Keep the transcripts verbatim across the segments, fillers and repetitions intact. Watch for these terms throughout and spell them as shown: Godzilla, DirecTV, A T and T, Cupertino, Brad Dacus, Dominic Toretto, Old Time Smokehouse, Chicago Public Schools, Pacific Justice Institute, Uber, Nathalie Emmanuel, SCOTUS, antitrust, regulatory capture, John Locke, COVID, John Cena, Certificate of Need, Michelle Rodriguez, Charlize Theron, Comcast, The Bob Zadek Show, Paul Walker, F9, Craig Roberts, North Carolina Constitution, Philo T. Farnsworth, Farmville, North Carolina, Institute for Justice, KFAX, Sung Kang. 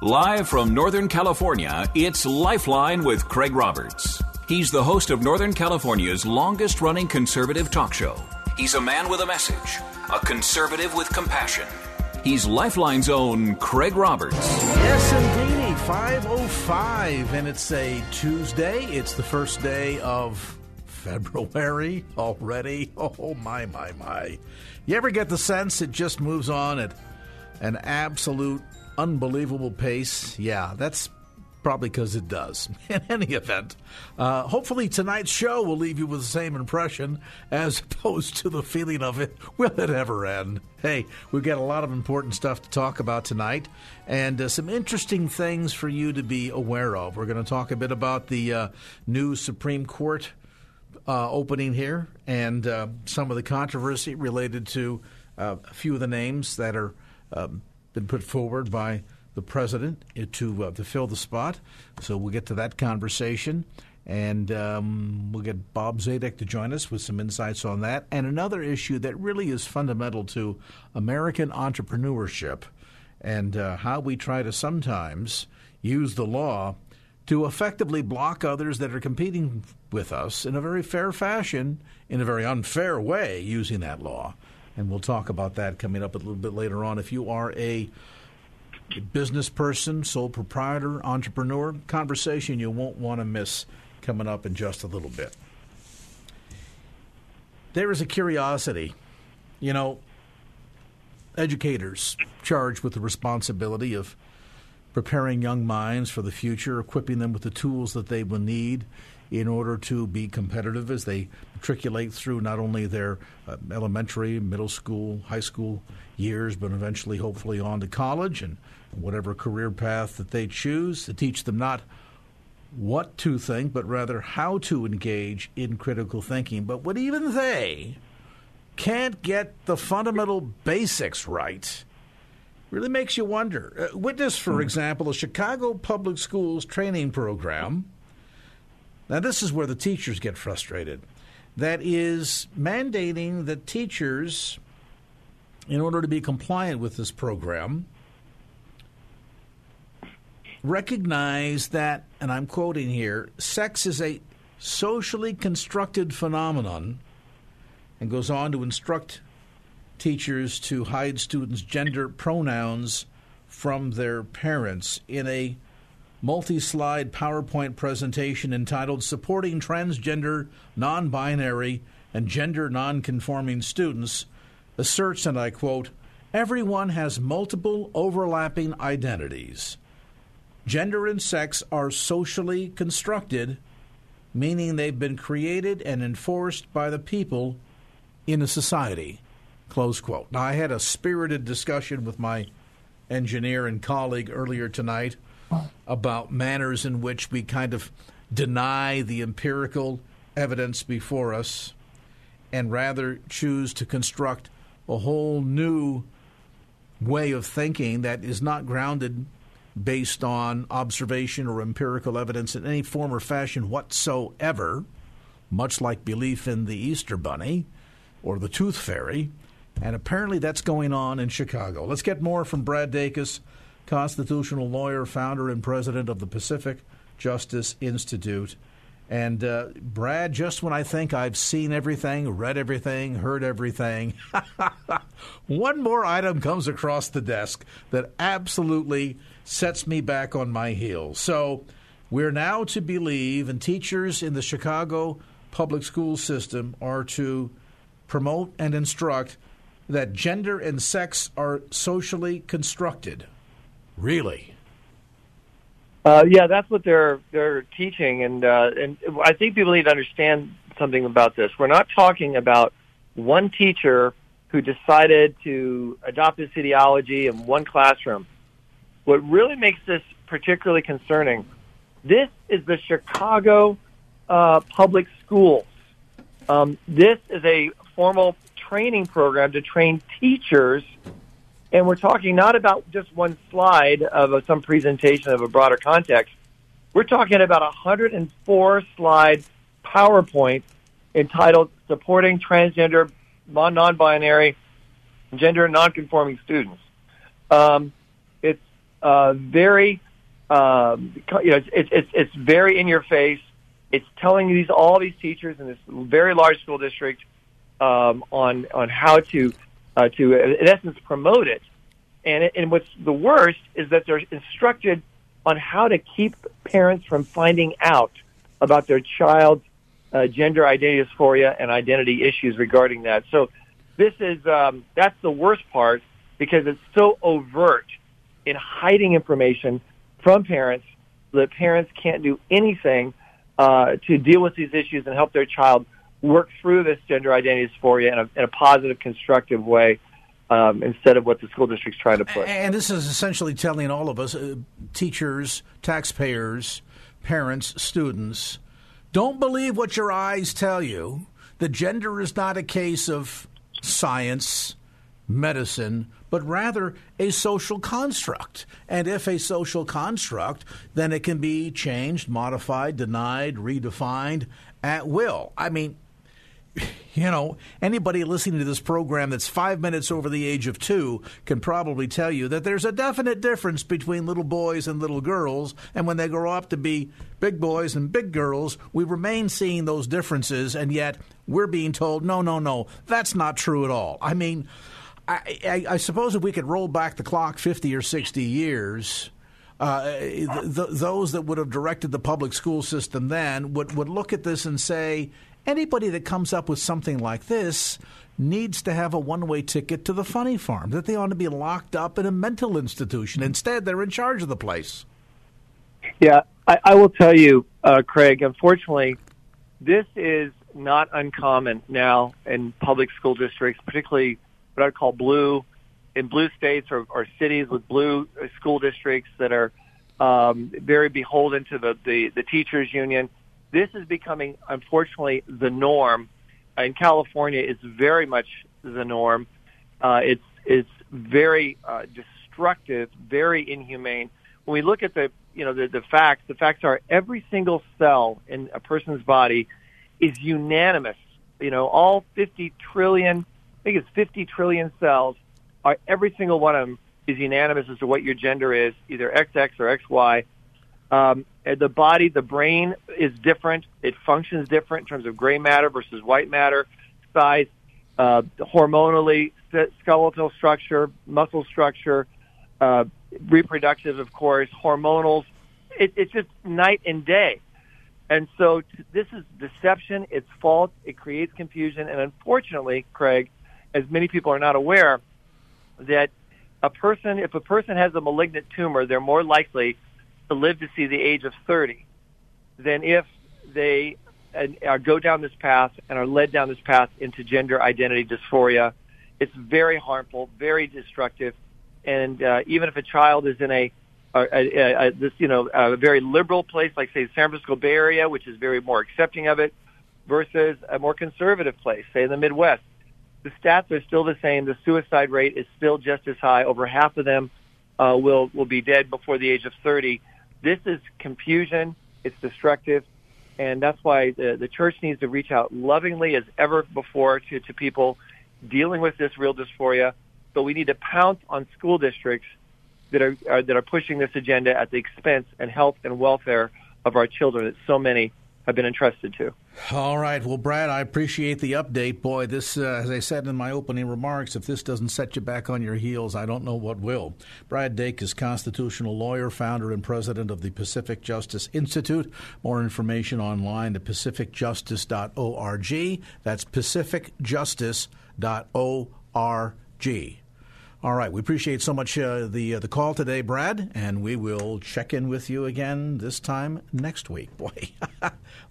Live from Northern California, it's Lifeline with Craig Roberts. He's the host of Northern California's longest-running conservative talk show. He's a man with a message, a conservative with compassion. He's Lifeline's own Craig Roberts. Yes, indeedy, five oh five, and it's a Tuesday. It's the first day of February already. Oh, my, my, my. You ever get the sense it just moves on at an absolute unbelievable pace? Yeah, that's probably because it does. In any event, uh, hopefully tonight's show will leave you with the same impression as opposed to the feeling of it. Will it ever end? Hey, we've got a lot of important stuff to talk about tonight and uh, some interesting things for you to be aware of. We're going to talk a bit about the uh, new Supreme Court uh, opening here and uh, some of the controversy related to uh, a few of the names that are um, been put forward by the president to uh, to fill the spot. So we'll get to that conversation, and um, we'll get Bob Zadek to join us with some insights on that. And another issue that really is fundamental to American entrepreneurship and uh, how we try to sometimes use the law to effectively block others that are competing with us in a very fair fashion, in a very unfair way, using that law. And we'll talk about that coming up a little bit later on. If you are a business person, sole proprietor, entrepreneur, conversation you won't want to miss coming up in just a little bit. There is a curiosity. You know, educators charged with the responsibility of preparing young minds for the future, equipping them with the tools that they will need in order to be competitive as they matriculate through not only their uh, elementary, middle school, high school years, but eventually, hopefully, on to college and whatever career path that they choose, to teach them not what to think, but rather how to engage in critical thinking. But what even they can't get the fundamental basics right really makes you wonder. Uh, witness, for example, the Chicago Public Schools training program. Now, this is where the teachers get frustrated. That is mandating that teachers, in order to be compliant with this program, recognize that, and I'm quoting here, sex is a socially constructed phenomenon, and goes on to instruct teachers to hide students' gender pronouns from their parents in a multi-slide PowerPoint presentation entitled Supporting Transgender, Non-Binary, and Gender Non-Conforming Students, asserts, and I quote, "Everyone has multiple overlapping identities. Gender and sex are socially constructed, meaning they've been created and enforced by the people in a society," close quote. Now, I had a spirited discussion with my engineer and colleague earlier tonight about manners in which we kind of deny the empirical evidence before us and rather choose to construct a whole new way of thinking that is not grounded based on observation or empirical evidence in any form or fashion whatsoever, much like belief in the Easter Bunny or the Tooth Fairy. And apparently that's going on in Chicago. Let's get more from Brad Dacus, constitutional lawyer, founder and president of the Pacific Justice Institute. And, uh, Brad, just when I think I've seen everything, read everything, heard everything, one more item comes across the desk that absolutely sets me back on my heels. So we're now to believe, and teachers in the Chicago public school system are to promote and instruct, that gender and sex are socially constructed. Really? Uh, yeah, that's what they're they're teaching, and uh, and I think people need to understand something about this. We're not talking about one teacher who decided to adopt this ideology in one classroom. What really makes this particularly concerning, this is the Chicago uh, Public Schools. Um, this is a formal training program to train teachers, and we're talking not about just one slide of a, some presentation of a broader context. We're talking about a one hundred four slide PowerPoint entitled Supporting Transgender, Non-Binary, Gender Nonconforming Students. Um, it's uh, very, um, you know, it's, it's it's very in your face. It's telling these all these teachers in this very large school district um, on on how to uh, to in essence promote it. And it, and what's the worst is that they're instructed on how to keep parents from finding out about their child's uh, gender identity dysphoria and identity issues regarding that. So this is um, that's the worst part, because it's so overt in hiding information from parents that parents can't do anything uh, to deal with these issues and help their child work through this gender identity dysphoria in a, in a positive, constructive way. Um, instead of what the school district's trying to put. And this is essentially telling all of us, uh, teachers, taxpayers, parents, students, don't believe what your eyes tell you. The gender is not a case of science, medicine, but rather a social construct. And if a social construct, then it can be changed, modified, denied, redefined at will. I mean, you know, anybody listening to this program that's five minutes over the age of two can probably tell you that there's a definite difference between little boys and little girls. And when they grow up to be big boys and big girls, we remain seeing those differences. And yet we're being told, no, no, no, that's not true at all. I mean, I, I, I suppose if we could roll back the clock fifty or sixty years, uh, th- th- those that would have directed the public school system then would, would look at this and say, anybody that comes up with something like this needs to have a one-way ticket to the funny farm, that they ought to be locked up in a mental institution. Instead, they're in charge of the place. Yeah, I, I will tell you, uh, Craig, unfortunately, this is not uncommon now in public school districts, particularly what I'd call blue, in blue states or, or cities with blue school districts that are um, very beholden to the, the, the teachers' union. This is becoming, unfortunately, the norm. In California, it's very much the norm. Uh, it's it's very uh, destructive, very inhumane. When we look at the you know the, the facts, the facts are every single cell in a person's body is unanimous. You know, all fifty trillion, I think it's fifty trillion cells, are every single one of them is unanimous as to what your gender is, either X X or X Y. Um, the body, the brain is different. It functions different in terms of gray matter versus white matter, size, uh, hormonally, skeletal structure, muscle structure, uh, reproductive, of course, hormonals. It, it's just night and day. And so t- this is deception. It's false. It creates confusion. And unfortunately, Craig, as many people are not aware, that a person, if a person has a malignant tumor, they're more likely to live to see the age of thirty, than if they uh, go down this path and are led down this path into gender identity dysphoria. It's very harmful, very destructive, and uh, even if a child is in a, a, a, a this you know a very liberal place like say the San Francisco Bay Area, which is very more accepting of it, versus a more conservative place, say in the Midwest, the stats are still the same. The suicide rate is still just as high. Over half of them uh, will will be dead before the age of thirty. This is confusion, it's destructive, and that's why the, the church needs to reach out lovingly as ever before to, to people dealing with this real dysphoria. But we need to pounce on school districts that are, are that are pushing this agenda at the expense and health and welfare of our children that so many have been entrusted to. All right. Well, Brad, I appreciate the update. Boy, this, uh, as I said in my opening remarks, if this doesn't set you back on your heels, I don't know what will. Brad Dacus is constitutional lawyer, founder and president of the Pacific Justice Institute. More information online at pacific justice dot org. That's pacific justice dot org. All right. We appreciate so much uh, the uh, the call today, Brad, and we will check in with you again this time next week. Boy,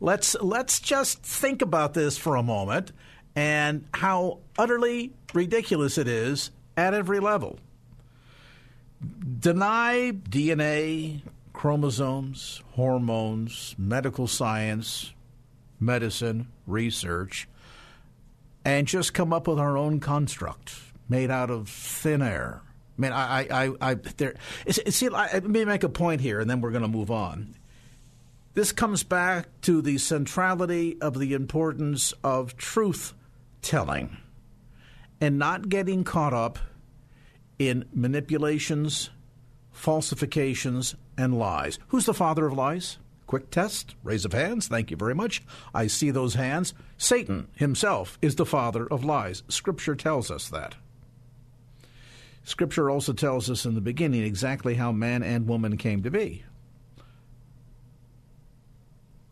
let's let's just think about this for a moment and how utterly ridiculous it is at every level. Deny D N A, chromosomes, hormones, medical science, medicine, research, and just come up with our own construct made out of thin air. I mean, I, I, I, I there. See, let me make a point here, and then we're going to move on. This comes back to the centrality of the importance of truth-telling and not getting caught up in manipulations, falsifications, and lies. Who's the father of lies? Quick test, raise of hands. Thank you very much. I see those hands. Satan himself is the father of lies. Scripture tells us that. Scripture also tells us in the beginning exactly how man and woman came to be.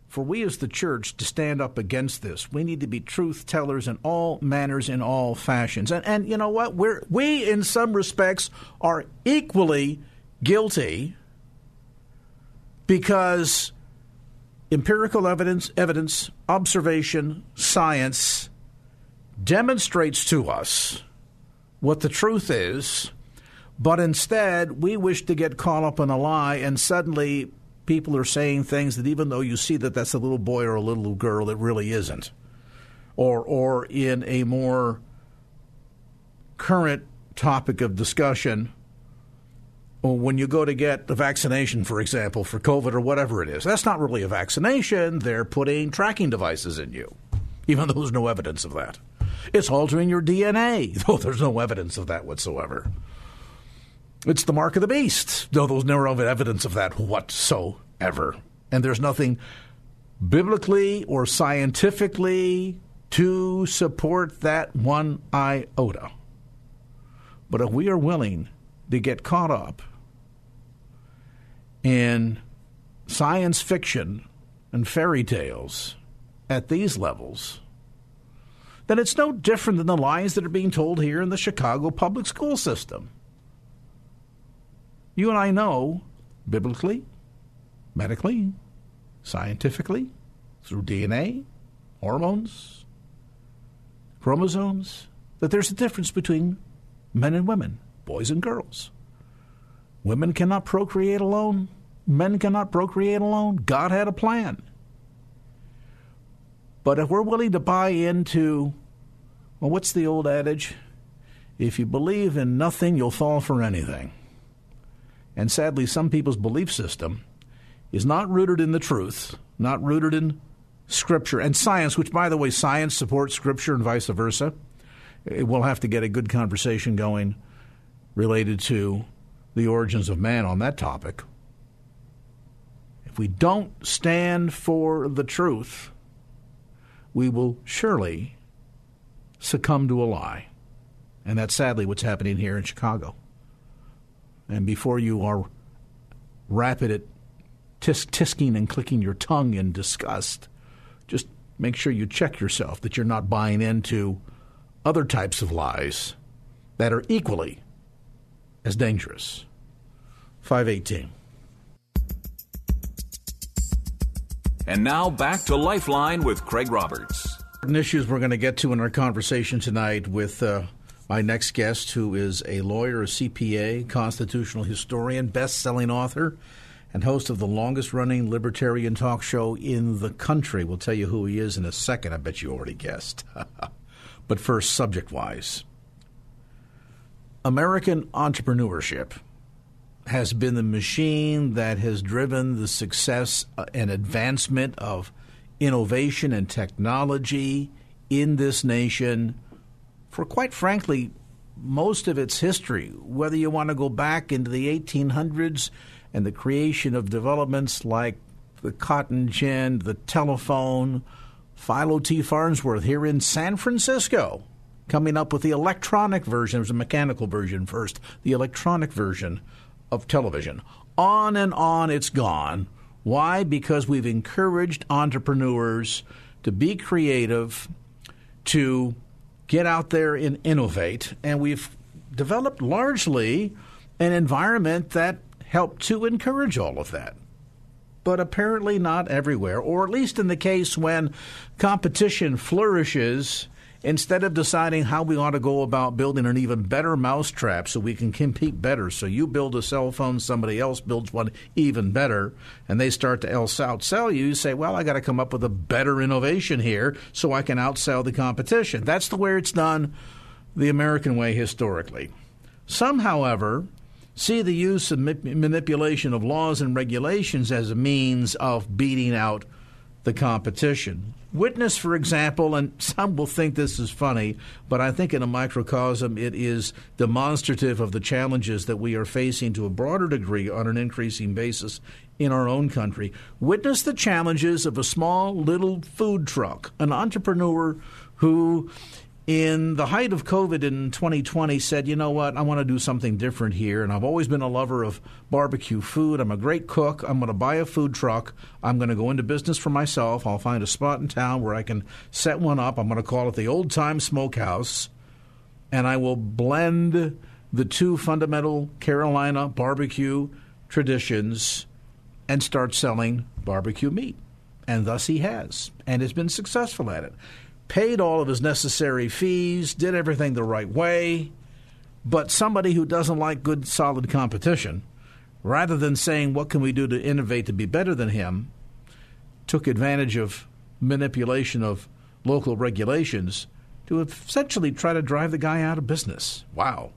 For we as the church to stand up against this, we need to be truth-tellers in all manners, in all fashions. And, and you know what? We're, we, in some respects, are equally guilty because empirical evidence, evidence, observation, science demonstrates to us what the truth is, but instead we wish to get caught up in a lie, and suddenly people are saying things that even though you see that that's a little boy or a little girl, it really isn't. Or or in a more current topic of discussion, when you go to get the vaccination, for example, for COVID or whatever it is, that's not really a vaccination. They're putting tracking devices in you, even though there's no evidence of that. It's altering your D N A, though there's no evidence of that whatsoever. It's the mark of the beast, though there's no evidence of that whatsoever. And there's nothing biblically or scientifically to support that one iota. But if we are willing to get caught up in science fiction and fairy tales at these levels, then it's no different than the lies that are being told here in the Chicago public school system. You and I know, biblically, medically, scientifically, through D N A, hormones, chromosomes, that there's a difference between men and women, boys and girls. Women cannot procreate alone. Men cannot procreate alone. God had a plan. But if we're willing to buy into, well, what's the old adage? If you believe in nothing, you'll fall for anything. And sadly, some people's belief system is not rooted in the truth, not rooted in Scripture and science, which, by the way, science supports Scripture and vice versa. We'll have to get a good conversation going related to the origins of man on that topic. If we don't stand for the truth, we will surely succumb to a lie. And that's sadly what's happening here in Chicago. And before you are rapid at tisk- tisking and clicking your tongue in disgust, just make sure you check yourself that you're not buying into other types of lies that are equally as dangerous. five eighteen. And now back to Lifeline with Craig Roberts. Issues we're going to get to in our conversation tonight with uh, my next guest, who is a lawyer, a C P A, constitutional historian, best-selling author, and host of the longest-running libertarian talk show in the country. We'll tell you who he is in a second. I bet you already guessed. But first, subject-wise, American entrepreneurship has been the machine that has driven the success and advancement of innovation and technology in this nation for, quite frankly, most of its history, whether you want to go back into the eighteen hundreds and the creation of developments like the cotton gin, the telephone, Philo T. Farnsworth here in San Francisco, coming up with the electronic version. It was a mechanical version first, the electronic version of television. On and on it's gone. Why? Because we've encouraged entrepreneurs to be creative, to get out there and innovate, and we've developed largely an environment that helped to encourage all of that. But apparently not everywhere, or at least in the case when competition flourishes instead of deciding how we ought to go about building an even better mousetrap so we can compete better. So you build a cell phone, somebody else builds one even better, and they start to outsell you. You say, well, I got to come up with a better innovation here so I can outsell the competition. That's the way it's done the American way historically. Some, however, see the use and manipulation of laws and regulations as a means of beating out the competition. Witness, for example, and some will think this is funny, but I think in a microcosm it is demonstrative of the challenges that we are facing to a broader degree on an increasing basis in our own country. Witness the challenges of a small little food truck, an entrepreneur who in the height of COVID in twenty twenty said, you know what, I want to do something different here. And I've always been a lover of barbecue food. I'm a great cook. I'm going to buy a food truck. I'm going to go into business for myself. I'll find a spot in town where I can set one up. I'm going to call it the Old Time Smokehouse. And I will blend the two fundamental Carolina barbecue traditions and start selling barbecue meat. And thus he has, and has been successful at it. Paid all of his necessary fees, did everything the right way, but somebody who doesn't like good, solid competition, rather than saying, what can we do to innovate to be better than him, took advantage of manipulation of local regulations to essentially try to drive the guy out of business. Wow.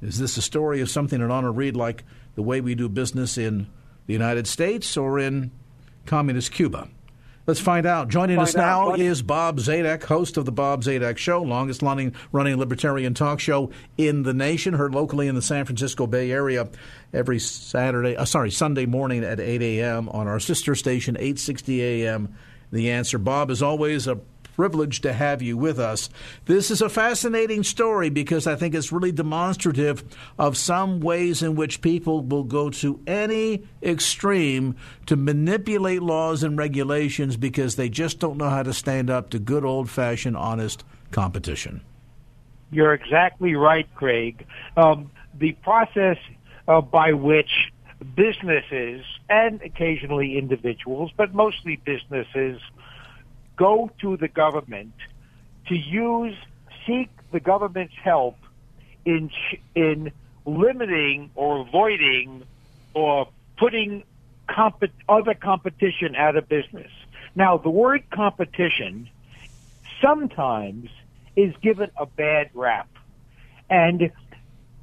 Is this a story of something that ought to read like the way we do business in the United States or in communist Cuba? Let's find out. Joining find us now out. is Bob Zadek, host of The Bob Zadek Show, longest-running running libertarian talk show in the nation, heard locally in the San Francisco Bay Area every Saturday, uh, sorry, Sunday morning at eight a.m. on our sister station, eight sixty a.m., The Answer. Bob, as always, a privilege to have you with us. This is a fascinating story because I think it's really demonstrative of some ways in which people will go to any extreme to manipulate laws and regulations because they just don't know how to stand up to good old-fashioned, honest competition. You're exactly right, Craig. Um, the process uh, by which businesses and occasionally individuals, but mostly businesses, go to the government to use, seek the government's help in in limiting or avoiding or putting comp- other competition out of business. Now, the word competition sometimes is given a bad rap, and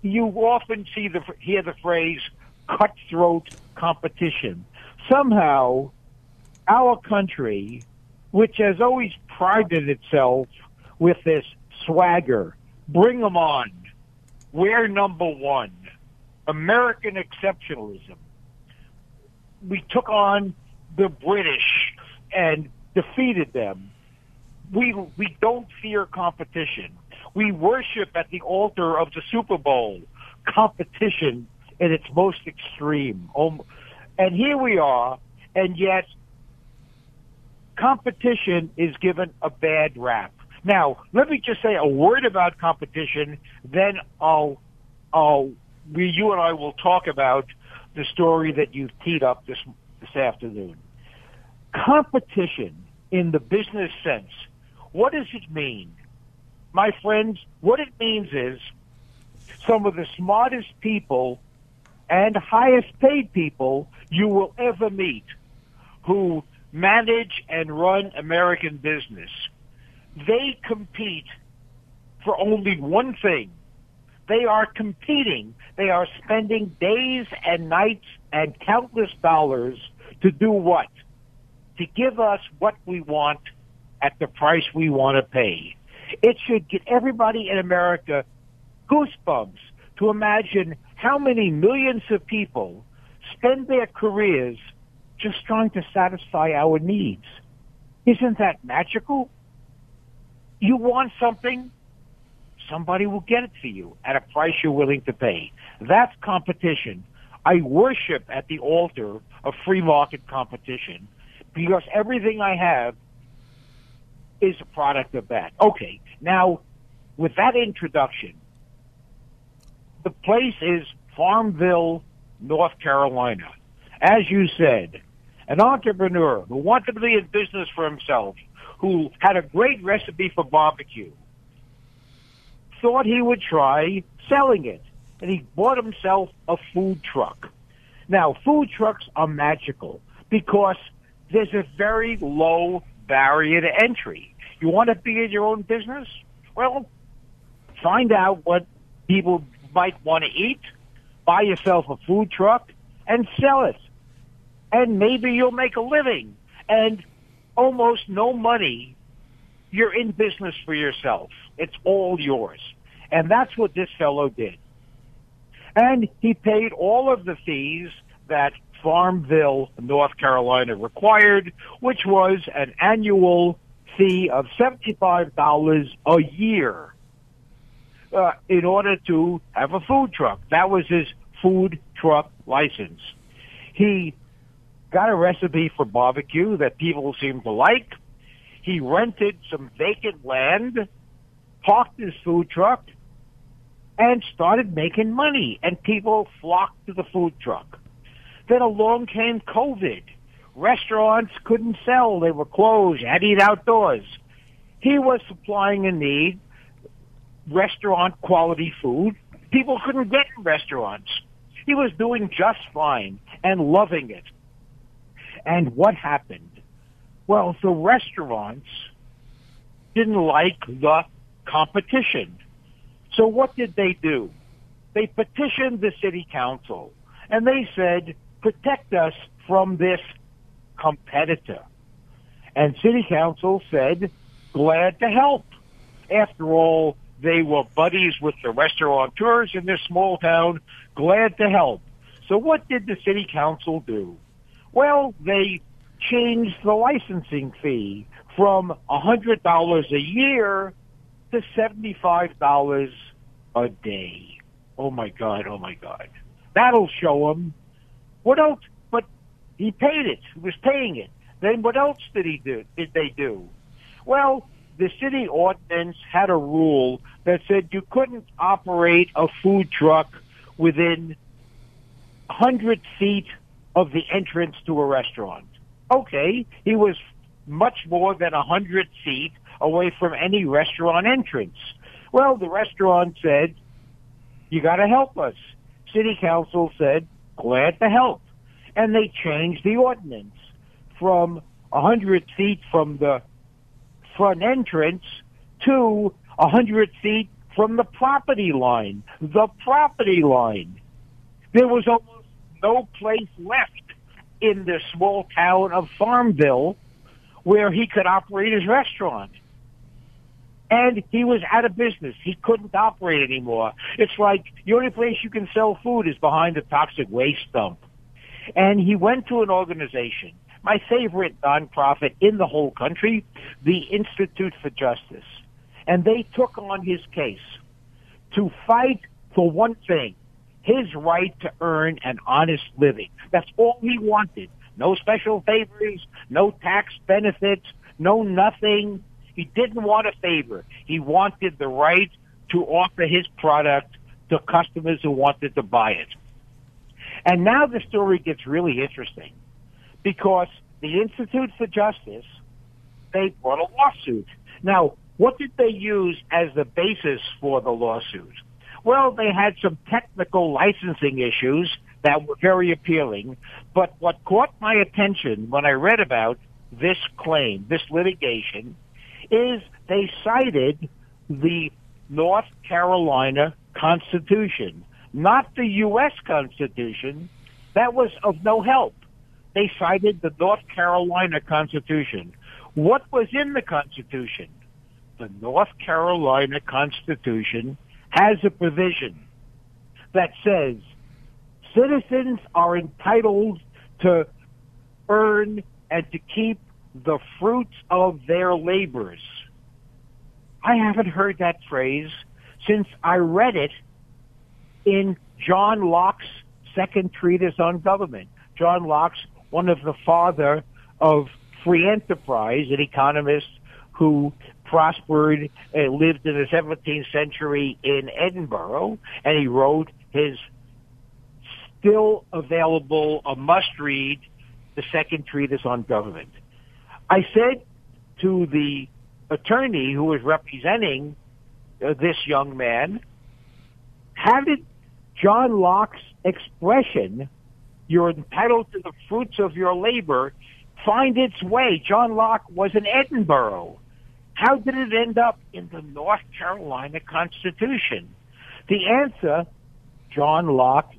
you often see the hear the phrase cutthroat competition. Somehow, our country, which has always prided itself with this swagger, bring them on, we're number one, American exceptionalism. We took on the British and defeated them. We we don't fear competition. We worship at the altar of the Super Bowl competition in its most extreme. And here we are, and yet competition is given a bad rap. Now, let me just say a word about competition, then I'll, I'll, we, you and I will talk about the story that you've teed up this, this afternoon. Competition in the business sense, what does it mean? My friends, what it means is some of the smartest people and highest paid people you will ever meet who manage and run American business. They compete for only one thing. They are competing. They are spending days and nights and countless dollars to do what? To give us what we want at the price we want to pay. It should get everybody in America goosebumps to imagine how many millions of people spend their careers just trying to satisfy our needs. Isn't that magical? You want something, somebody will get it for you at a price you're willing to pay. That's competition. I worship at the altar of free market competition because everything I have is a product of that. Okay, now, with that introduction, the place is Farmville, North Carolina. As you said, an entrepreneur who wanted to be in business for himself, who had a great recipe for barbecue, thought he would try selling it, and he bought himself a food truck. Now, food trucks are magical because there's a very low barrier to entry. You want to be in your own business? Well, find out what people might want to eat, buy yourself a food truck, and sell it. And maybe you'll make a living. And almost no money, you're in business for yourself. It's all yours. And that's what this fellow did. And he paid all of the fees that Farmville, North Carolina required, which was an annual fee of seventy-five dollars a year uh, in order to have a food truck. That was his food truck license. He got a recipe for barbecue that people seemed to like. He rented some vacant land, parked his food truck, and started making money, and people flocked to the food truck. Then along came COVID. Restaurants couldn't sell. They were closed. You had to eat outdoors. He was supplying a need, restaurant-quality food. People couldn't get in restaurants. He was doing just fine and loving it. And what happened? Well, the restaurants didn't like the competition. So what did they do? They petitioned the city council, and they said, protect us from this competitor. And city council said, glad to help. After all, they were buddies with the restaurateurs in this small town, glad to help. So what did the city council do? Well, they changed the licensing fee from one hundred dollars a year to seventy-five dollars a day. Oh, my God, oh, my God. That'll show him. What else? But he paid it. He was paying it. Then what else did he do? Did they do? Well, the city ordinance had a rule that said you couldn't operate a food truck within one hundred feet of the entrance to a restaurant. Okay, he was much more than one hundred feet away from any restaurant entrance. Well, the restaurant said, you got to help us. City Council said, glad to help. And they changed the ordinance from one hundred feet from the front entrance to one hundred feet from the property line. The property line. There was almost no place left in the small town of Farmville where he could operate his restaurant. And he was out of business. He couldn't operate anymore. It's like the only place you can sell food is behind the toxic waste dump. And he went to an organization, my favorite nonprofit in the whole country, the Institute for Justice. And they took on his case to fight for one thing, his right to earn an honest living. That's all he wanted. No special favors, no tax benefits, no nothing. He didn't want a favor. He wanted the right to offer his product to customers who wanted to buy it. And now the story gets really interesting because the Institute for Justice, they brought a lawsuit. Now, what did they use as the basis for the lawsuit? Well, they had some technical licensing issues that were very appealing, but what caught my attention when I read about this claim, this litigation, is they cited the North Carolina Constitution, not the U S Constitution. That was of no help. They cited the North Carolina Constitution. What was in the Constitution? The North Carolina Constitution has a provision that says citizens are entitled to earn and to keep the fruits of their labors. I haven't heard that phrase since I read it in John Locke's second treatise on government. John Locke's one of the father of free enterprise, an economist who prospered and lived in the seventeenth century in Edinburgh, and he wrote his still available, a must-read, the second treatise on government. I said to the attorney who was representing uh, this young man, how did John Locke's expression, "You're entitled to the fruits of your labor," find its way? John Locke was in Edinburgh. How did it end up in the North Carolina Constitution? The answer, John Locke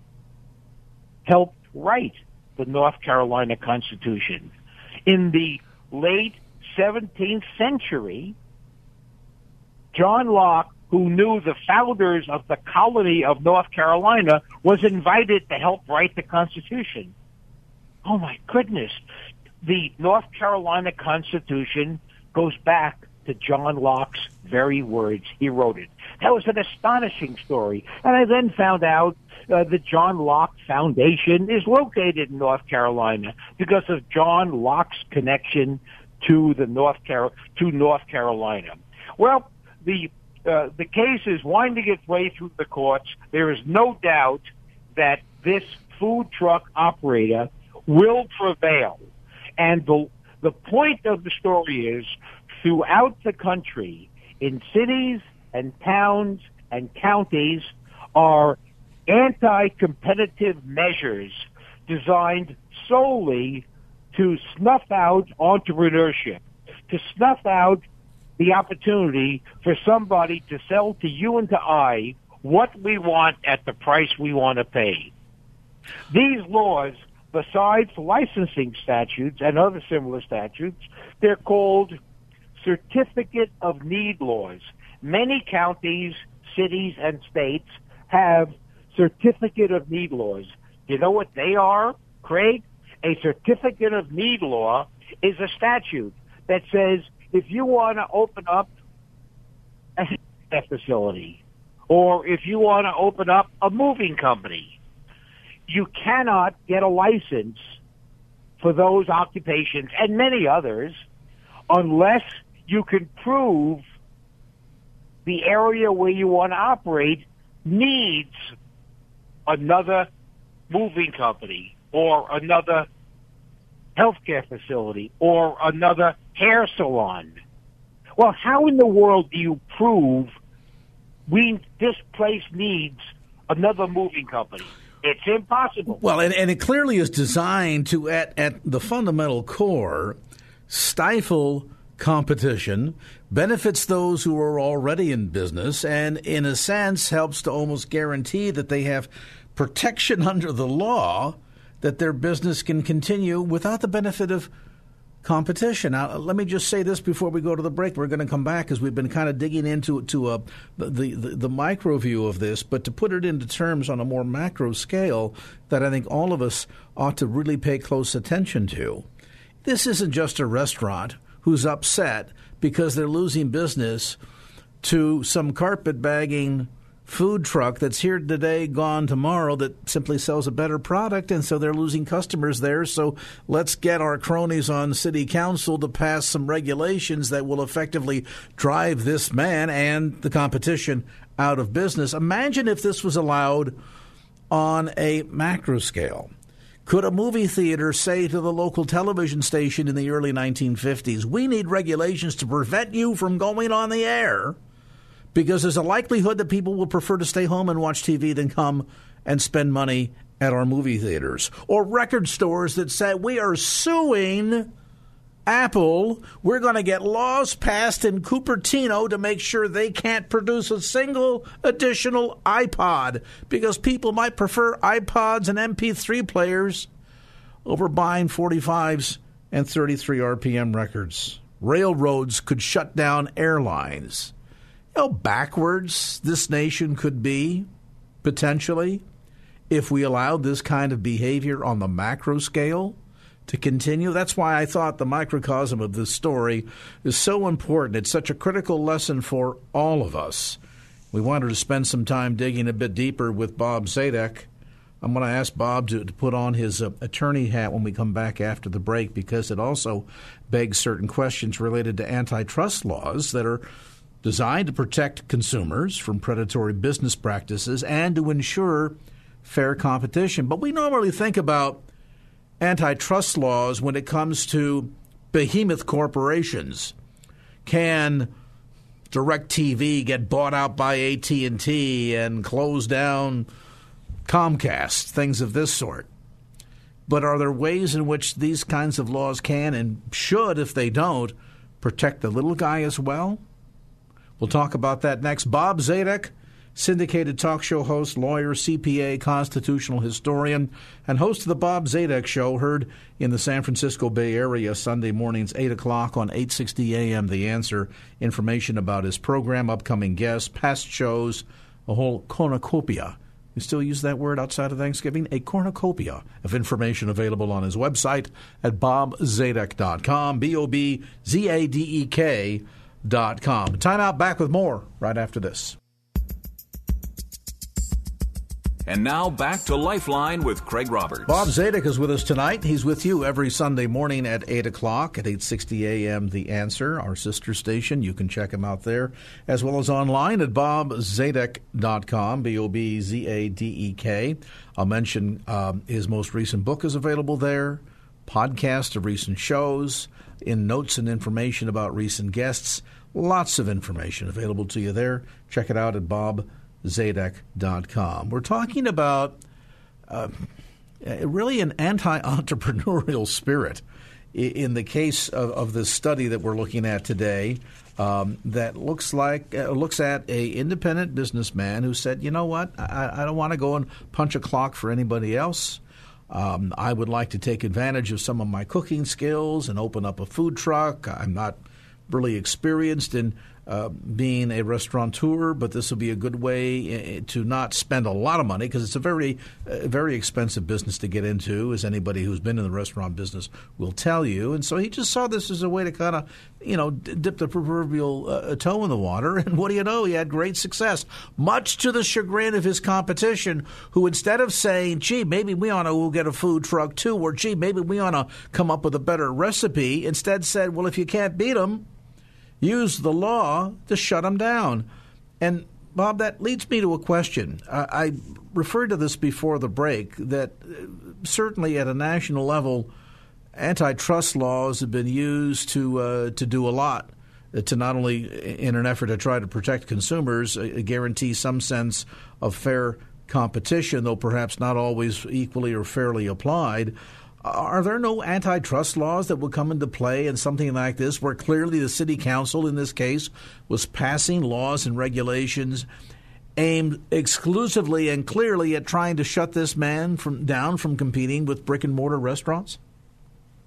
helped write the North Carolina Constitution. In the late seventeenth century, John Locke, who knew the founders of the colony of North Carolina, was invited to help write the Constitution. Oh, my goodness. The North Carolina Constitution goes back to John Locke's very words. He wrote it. That was an astonishing story. And I then found out uh, the John Locke Foundation is located in North Carolina because of John Locke's connection to the North Car- to North Carolina. Well, the uh, the case is winding its way through the courts. There is no doubt that this food truck operator will prevail. And the the point of the story is, throughout the country, in cities and towns and counties, are anti-competitive measures designed solely to snuff out entrepreneurship, to snuff out the opportunity for somebody to sell to you and to I what we want at the price we want to pay. These laws, besides licensing statutes and other similar statutes, they're called Certificate of Need laws. Many counties, cities, and states have Certificate of Need laws. You know what they are, Craig? A Certificate of Need law is a statute that says if you want to open up a facility or if you want to open up a moving company, you cannot get a license for those occupations and many others unless you can prove the area where you want to operate needs another moving company or another healthcare facility or another hair salon. Well, how in the world do you prove we this place needs another moving company? It's impossible. Well, and, and it clearly is designed to, at, at the fundamental core, stifle competition, benefits those who are already in business, and in a sense helps to almost guarantee that they have protection under the law, that their business can continue without the benefit of competition. Now, let me just say this before we go to the break. We're going to come back because we've been kind of digging into to a, the, the, the micro view of this, but to put it into terms on a more macro scale that I think all of us ought to really pay close attention to. This isn't just a restaurant who's upset because they're losing business to some carpetbagging food truck that's here today, gone tomorrow, that simply sells a better product, and so they're losing customers there. So let's get our cronies on city council to pass some regulations that will effectively drive this man and the competition out of business. Imagine if this was allowed on a macro scale. Could a movie theater say to the local television station in the early nineteen fifties, "We need regulations to prevent you from going on the air because there's a likelihood that people will prefer to stay home and watch T V than come and spend money at our movie theaters"? Or record stores that said, "We are suing Apple. We're going to get laws passed in Cupertino to make sure they can't produce a single additional iPod because people might prefer iPods and M P three players over buying forty-fives and thirty-three R P M records." Railroads could shut down airlines. How backwards this nation could be, potentially, if we allowed this kind of behavior on the macro scale to continue. That's why I thought the microcosm of this story is so important. It's such a critical lesson for all of us. We wanted to spend some time digging a bit deeper with Bob Zadek. I'm going to ask Bob to, to put on his uh, attorney hat when we come back after the break, because it also begs certain questions related to antitrust laws that are designed to protect consumers from predatory business practices and to ensure fair competition. But we normally think about antitrust laws when it comes to behemoth corporations. Can DirecTV get bought out by A T and T and close down Comcast, things of this sort. But are there ways in which these kinds of laws can and should, if they don't, protect the little guy as well? We'll talk about that next. Bob Zadek, syndicated talk show host, lawyer, C P A, constitutional historian, and host of The Bob Zadek Show, heard in the San Francisco Bay Area Sunday mornings, eight o'clock on eight sixty a.m. The Answer. Information about his program, upcoming guests, past shows, a whole cornucopia. We still use that word outside of Thanksgiving? A cornucopia of information available on his website at bob zadek dot com, B O B Z A D E K dot com. Time out, back with more right after this. And now back to Lifeline with Craig Roberts. Bob Zadek is with us tonight. He's with you every Sunday morning at eight o'clock at eight sixty a.m. The Answer, our sister station. You can check him out there, as well as online at bob zadek dot com, B O B Z A D E K. I'll mention um, his most recent book is available there, podcast of recent shows, in notes and information about recent guests. Lots of information available to you there. Check it out at bob zadek dot com. Zadek dot com. We're talking about uh, really an anti-entrepreneurial spirit in the case of, of this study that we're looking at today. Um, that looks like uh, looks at a independent businessman who said, "You know what? I, I don't want to go and punch a clock for anybody else. Um, I would like to take advantage of some of my cooking skills and open up a food truck. I'm not really experienced in." Uh, being a restaurateur, but this will be a good way to not spend a lot of money because it's a very, uh, very expensive business to get into, as anybody who's been in the restaurant business will tell you. And so he just saw this as a way to kind of, you know, dip the proverbial uh, toe in the water. And what do you know? He had great success, much to the chagrin of his competition, who instead of saying, gee, maybe we ought to we'll get a food truck too, or gee, maybe we ought to come up with a better recipe, instead said, well, if you can't beat them, use the law to shut them down. And, Bob, that leads me to a question. I, I referred to this before the break, that certainly at a national level, antitrust laws have been used to uh, to do a lot, uh, to not only in an effort to try to protect consumers, uh, guarantee some sense of fair competition, though perhaps not always equally or fairly applied. Are there no antitrust laws that will come into play in something like this, where clearly the city council in this case was passing laws and regulations aimed exclusively and clearly at trying to shut this man from down from competing with brick and mortar restaurants?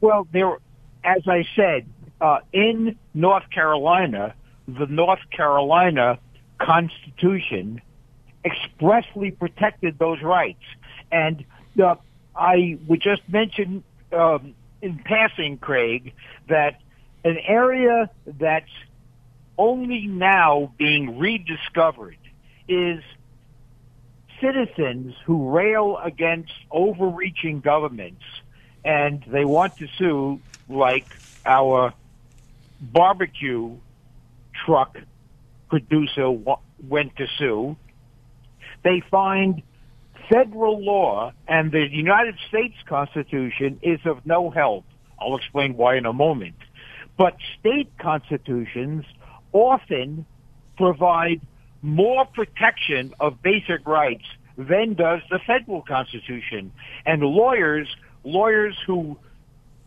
Well, there, as I said, uh, in North Carolina, the North Carolina Constitution expressly protected those rights, and the. Uh, I would just mention um, in passing, Craig, that an area that's only now being rediscovered is citizens who rail against overreaching governments, and they want to sue, like our barbecue truck producer went to sue. They find federal law and the United States Constitution is of no help. I'll explain why in a moment. But state constitutions often provide more protection of basic rights than does the federal Constitution. And lawyers, lawyers who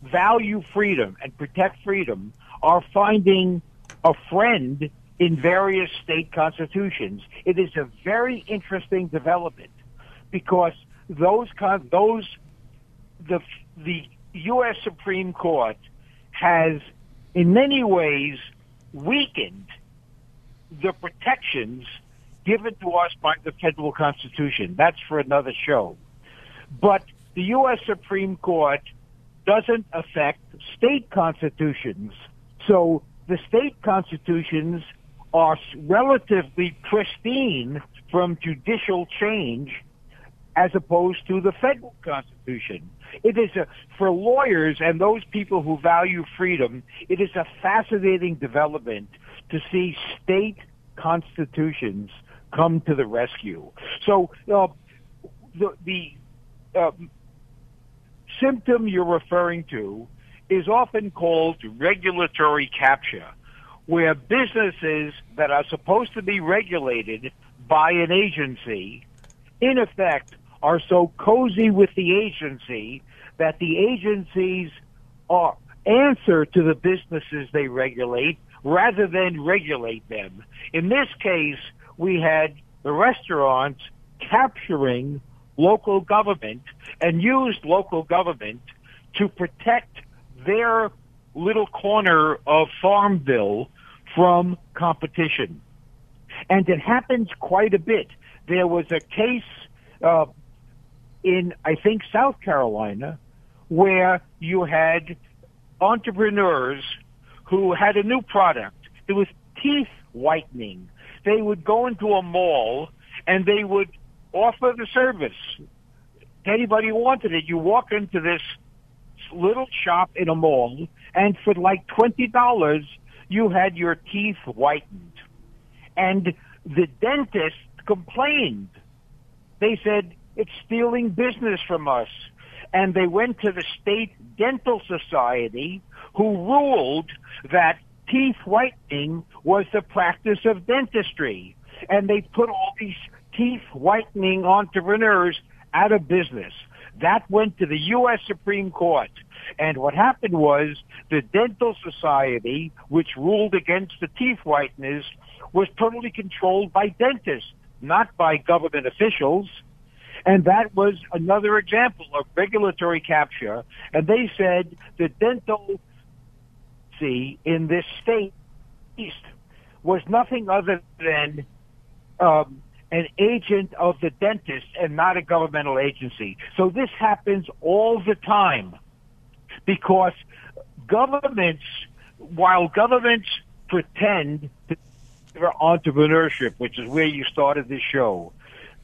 value freedom and protect freedom are finding a friend in various state constitutions. It is a very interesting development, because those those the the U S Supreme Court has in many ways weakened the protections given to us by the federal Constitution. That's for another show. But the U S Supreme Court doesn't affect state constitutions, so the state constitutions are relatively pristine from judicial change, as opposed to the federal Constitution. It is a, for lawyers and those people who value freedom, it is a fascinating development to see state constitutions come to the rescue. So uh, the, the uh, symptom you're referring to is often called regulatory capture, where businesses that are supposed to be regulated by an agency, in effect, are so cozy with the agency that the agencies are answer to the businesses they regulate rather than regulate them. In this case, we had the restaurants capturing local government and used local government to protect their little corner of Farmville from competition. And it happens quite a bit. There was a case uh, in, I think, South Carolina where you had entrepreneurs who had a new product. It was teeth whitening. They would go into a mall and they would offer the service to anybody who wanted it. You walk into this little shop in a mall, and for like twenty dollars, you had your teeth whitened. And the dentist complained. They said, it's stealing business from us. And they went to the State Dental Society, who ruled that teeth whitening was the practice of dentistry. And they put all these teeth whitening entrepreneurs out of business. That went to the U S Supreme Court. And what happened was the Dental Society, which ruled against the teeth whiteners, was totally controlled by dentists, not by government officials. And that was another example of regulatory capture. And they said the dental in this state east was nothing other than um, an agent of the dentist and not a governmental agency. So this happens all the time because governments, while governments pretend to entrepreneurship, which is where you started this show,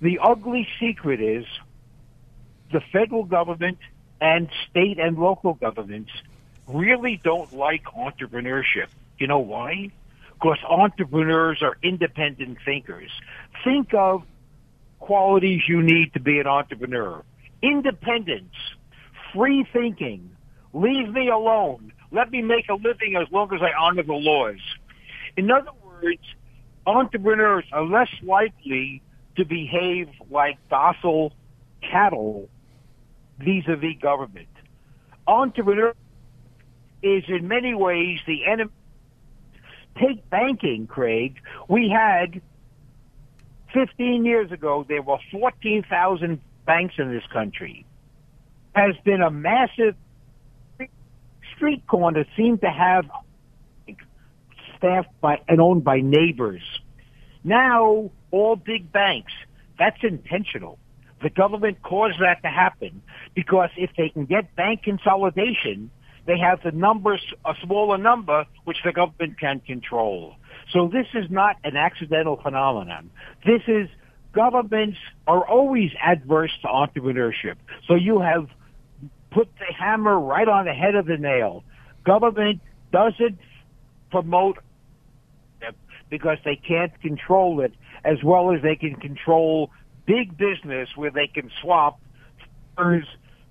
the ugly secret is the federal government and state and local governments really don't like entrepreneurship. You know why? Because entrepreneurs are independent thinkers. Think of qualities you need to be an entrepreneur. Independence, free thinking, leave me alone, let me make a living as long as I honor the laws. In other words, entrepreneurs are less likely to behave like docile cattle vis-a-vis government. Entrepreneurs is in many ways the enemy. Take banking, Craig. We had, fifteen years ago, there were fourteen thousand banks in this country. Has been a massive street corner seemed to have staffed by and owned by neighbors. Now, all big banks. That's intentional. The government caused that to happen because if they can get bank consolidation, they have the numbers, a smaller number, which the government can control. So this is not an accidental phenomenon. This is governments are always adverse to entrepreneurship. So you have put the hammer right on the head of the nail. Government doesn't promote because they can't control it as well as they can control big business where they can swap firms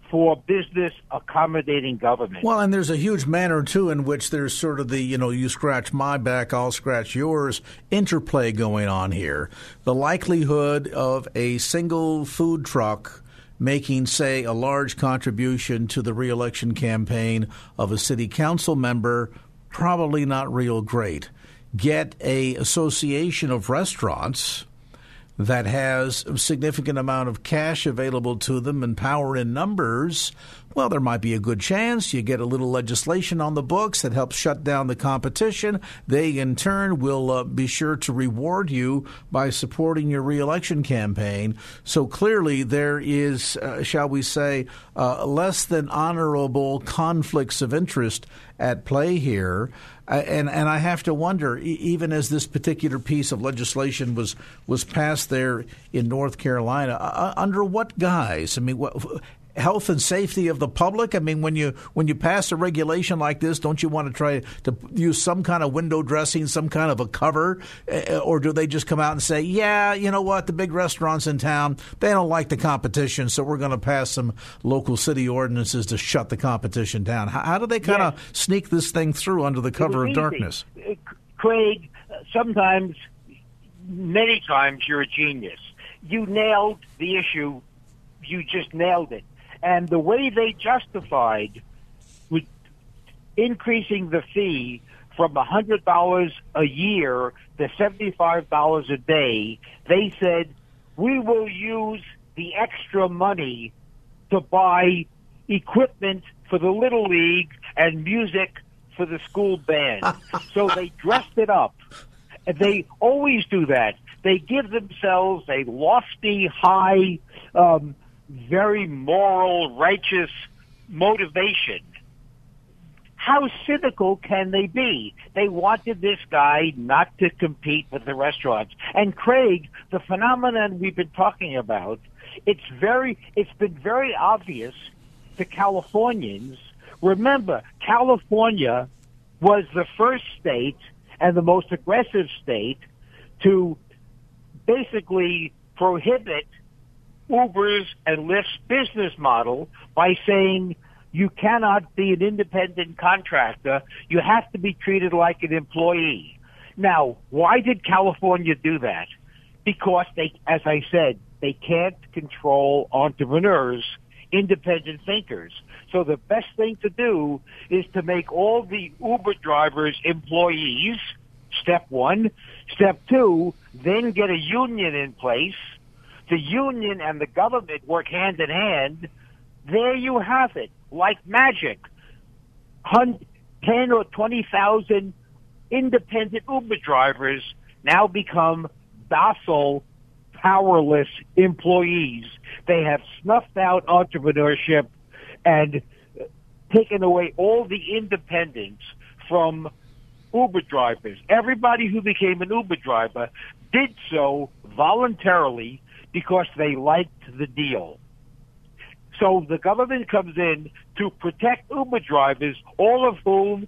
for business accommodating government. Well, and there's a huge manner, too, in which there's sort of the, you know, you scratch my back, I'll scratch yours interplay going on here. The likelihood of a single food truck making, say, a large contribution to the reelection campaign of a city council member, probably not real great. Get a association of restaurants that has a significant amount of cash available to them and power in numbers, well, there might be a good chance you get a little legislation on the books that helps shut down the competition. They, in turn, will uh, be sure to reward you by supporting your reelection campaign. So clearly there is, uh, shall we say, uh, less than honorable conflicts of interest at play here. Uh, and, and I have to wonder, e- even as this particular piece of legislation was, was passed there in North Carolina, uh, under what guise? I mean, what, health and safety of the public? I mean, when you when you pass a regulation like this, don't you want to try to use some kind of window dressing, some kind of a cover? Uh, or do they just come out and say, yeah, you know what, the big restaurants in town, they don't like the competition, so we're going to pass some local city ordinances to shut the competition down? How, how do they kind of yes. sneak this thing through under the cover of darkness? It, Craig, sometimes, many times, you're a genius. You nailed the issue. You just nailed it. And the way they justified with increasing the fee from one hundred dollars a year to seventy-five dollars a day, they said, we will use the extra money to buy equipment for the Little League and music for the school band. So they dressed it up. They always do that. They give themselves a lofty, high, um, very moral, righteous motivation. How cynical can they be? They wanted this guy not to compete with the restaurants. And Craig, the phenomenon we've been talking about, it's very, it's been very obvious to Californians. Remember, California was the first state and the most aggressive state to basically prohibit Uber's and Lyft's business model by saying you cannot be an independent contractor. You have to be treated like an employee. Now, why did California do that? Because they, as I said, they can't control entrepreneurs, independent thinkers. So the best thing to do is to make all the Uber drivers employees, step one. Step two, then get a union in place. The union and the government work hand in hand. There you have it, like magic. ten or twenty thousand independent Uber drivers now become docile, powerless employees. They have snuffed out entrepreneurship and taken away all the independence from Uber drivers. Everybody who became an Uber driver did so voluntarily because they liked the deal. So the government comes in to protect Uber drivers, all of whom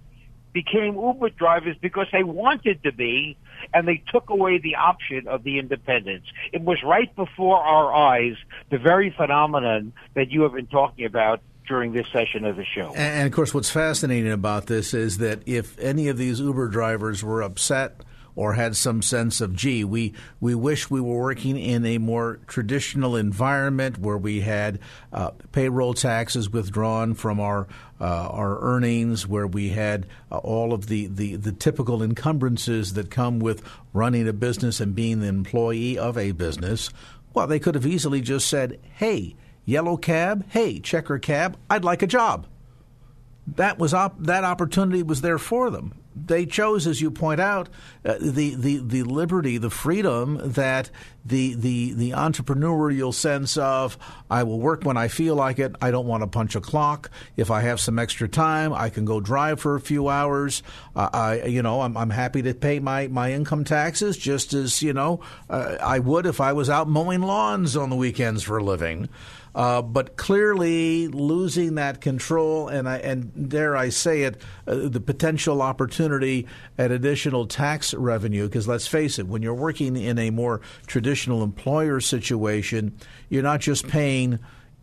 became Uber drivers because they wanted to be, and they took away the option of the independence. It was right before our eyes, the very phenomenon that you have been talking about during this session of the show. And, of course, what's fascinating about this is that if any of these Uber drivers were upset or had some sense of, gee, we, we wish we were working in a more traditional environment where we had uh, payroll taxes withdrawn from our uh, our earnings, where we had uh, all of the, the, the typical encumbrances that come with running a business and being the employee of a business. Well, they could have easily just said, hey, yellow cab, hey, checker cab, I'd like a job. That was op- that opportunity was there for them. They chose, as you point out, uh, the, the the liberty, the freedom that the the the entrepreneurial sense of I will work when I feel like it. I don't want to punch a clock. If I have some extra time, I can go drive for a few hours. Uh, I you know I'm I'm happy to pay my, my income taxes just as you know uh, I would if I was out mowing lawns on the weekends for a living. Uh, but clearly losing that control and, I, and dare I say it, uh, the potential opportunity at additional tax revenue, because let's face it, when you're working in a more traditional employer situation, you're not just paying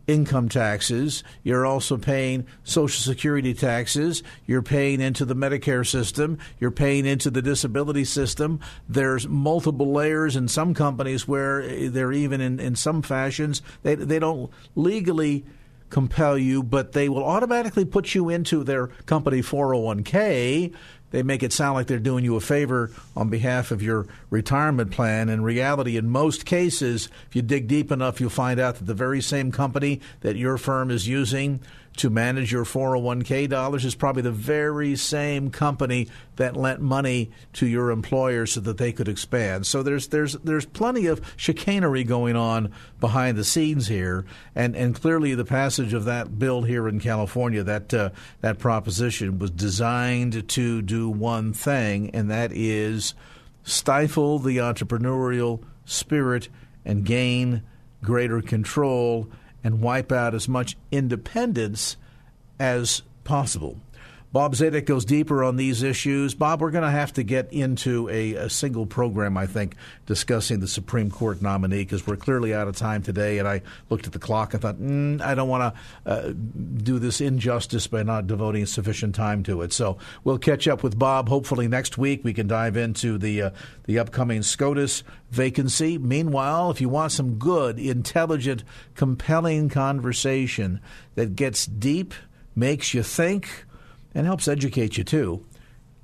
income taxes, you're also paying Social Security taxes, you're paying into the Medicare system, you're paying into the disability system. There's multiple layers in some companies where they're even in, in some fashions, they they don't legally compel you, but they will automatically put you into their company four oh one k. They make it sound like they're doing you a favor on behalf of your retirement plan. In reality, in most cases, if you dig deep enough, you'll find out that the very same company that your firm is using to manage your four oh one k dollars is probably the very same company that lent money to your employer so that they could expand. So there's there's there's plenty of chicanery going on behind the scenes here, and and clearly the passage of that bill here in California, that uh, that proposition was designed to do one thing, and that is stifle the entrepreneurial spirit and gain greater control and wipe out as much independence as possible. Bob Zadek goes deeper on these issues. Bob, we're going to have to get into a, a single program, I think, discussing the Supreme Court nominee, because we're clearly out of time today. And I looked at the clock and thought, mm, I don't want to uh, do this injustice by not devoting sufficient time to it. So we'll catch up with Bob. Hopefully next week we can dive into the uh, the upcoming SCOTUS vacancy. Meanwhile, if you want some good, intelligent, compelling conversation that gets deep, makes you think, and helps educate you too,